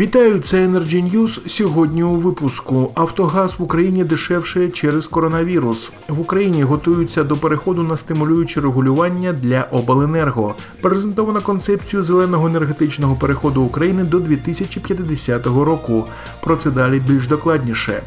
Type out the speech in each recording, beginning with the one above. Вітаю, це Energy News. Сьогодні у випуску. Автогаз в Україні дешевше через коронавірус. В Україні готуються до переходу на стимулююче регулювання для Обленерго. Презентовано концепцію зеленого енергетичного переходу України до 2050 року. Про це далі більш докладніше.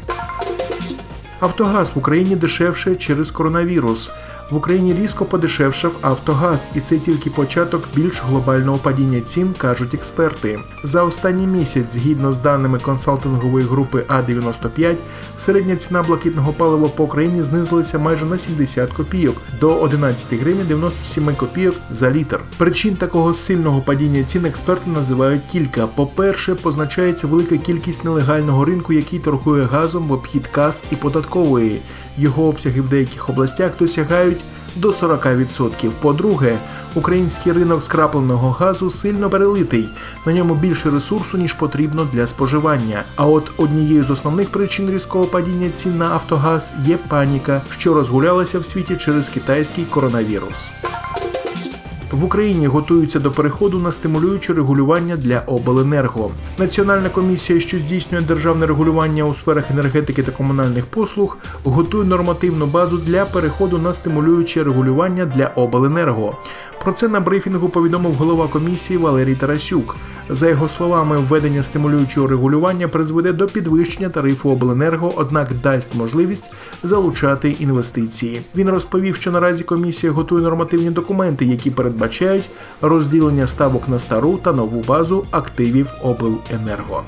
Автогаз в Україні дешевше через коронавірус. В Україні різко подешевшав автогаз, і це тільки початок більш глобального падіння цін, кажуть експерти. За останній місяць, згідно з даними консалтингової групи А95, середня ціна блакитного палива по Україні знизилася майже на 70 копійок до 11 гривень 97 копійок за літр. Причин такого сильного падіння цін експерти називають кілька. По-перше, позначається велика кількість нелегального ринку, який торгує газом в обхід кас і податкової. Його обсяги в деяких областях досягають до 40%. По-друге, український ринок скрапленого газу сильно перелитий, на ньому більше ресурсу, ніж потрібно для споживання. А от однією з основних причин різкого падіння цін на автогаз є паніка, що розгулялася в світі через китайський коронавірус. В Україні готуються до переходу на стимулююче регулювання для Обленерго. Національна комісія, що здійснює державне регулювання у сферах енергетики та комунальних послуг, готує нормативну базу для переходу на стимулююче регулювання для Обленерго. Про це на брифінгу повідомив голова комісії Валерій Тарасюк. За його словами, введення стимулюючого регулювання призведе до підвищення тарифу Обленерго, однак дасть можливість залучати інвестиції. Він розповів, що наразі комісія готує нормативні документи, які передбачають розділення ставок на стару та нову базу активів Обленерго.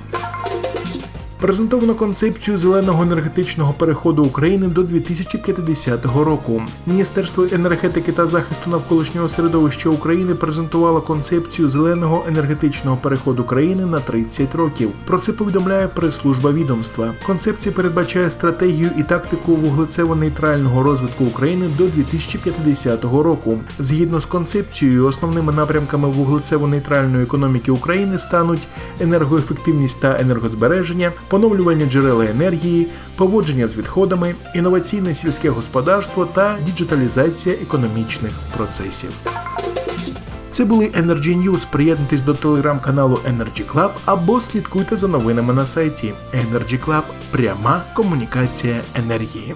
Презентовано концепцію зеленого енергетичного переходу України до 2050 року. Міністерство енергетики та захисту навколишнього середовища України презентувало концепцію зеленого енергетичного переходу країни на 30 років. Про це повідомляє прес-служба відомства. Концепція передбачає стратегію і тактику вуглецево-нейтрального розвитку України до 2050 року. Згідно з концепцією, основними напрямками вуглецево-нейтральної економіки України стануть енергоефективність та енергозбереження, поновлювальні джерела енергії, поводження з відходами, інноваційне сільське господарство та діджиталізація економічних процесів. Це були Energy News. Приєднуйтесь до телеграм-каналу Energy Club або слідкуйте за новинами на сайті. Energy Club – пряма комунікація енергії.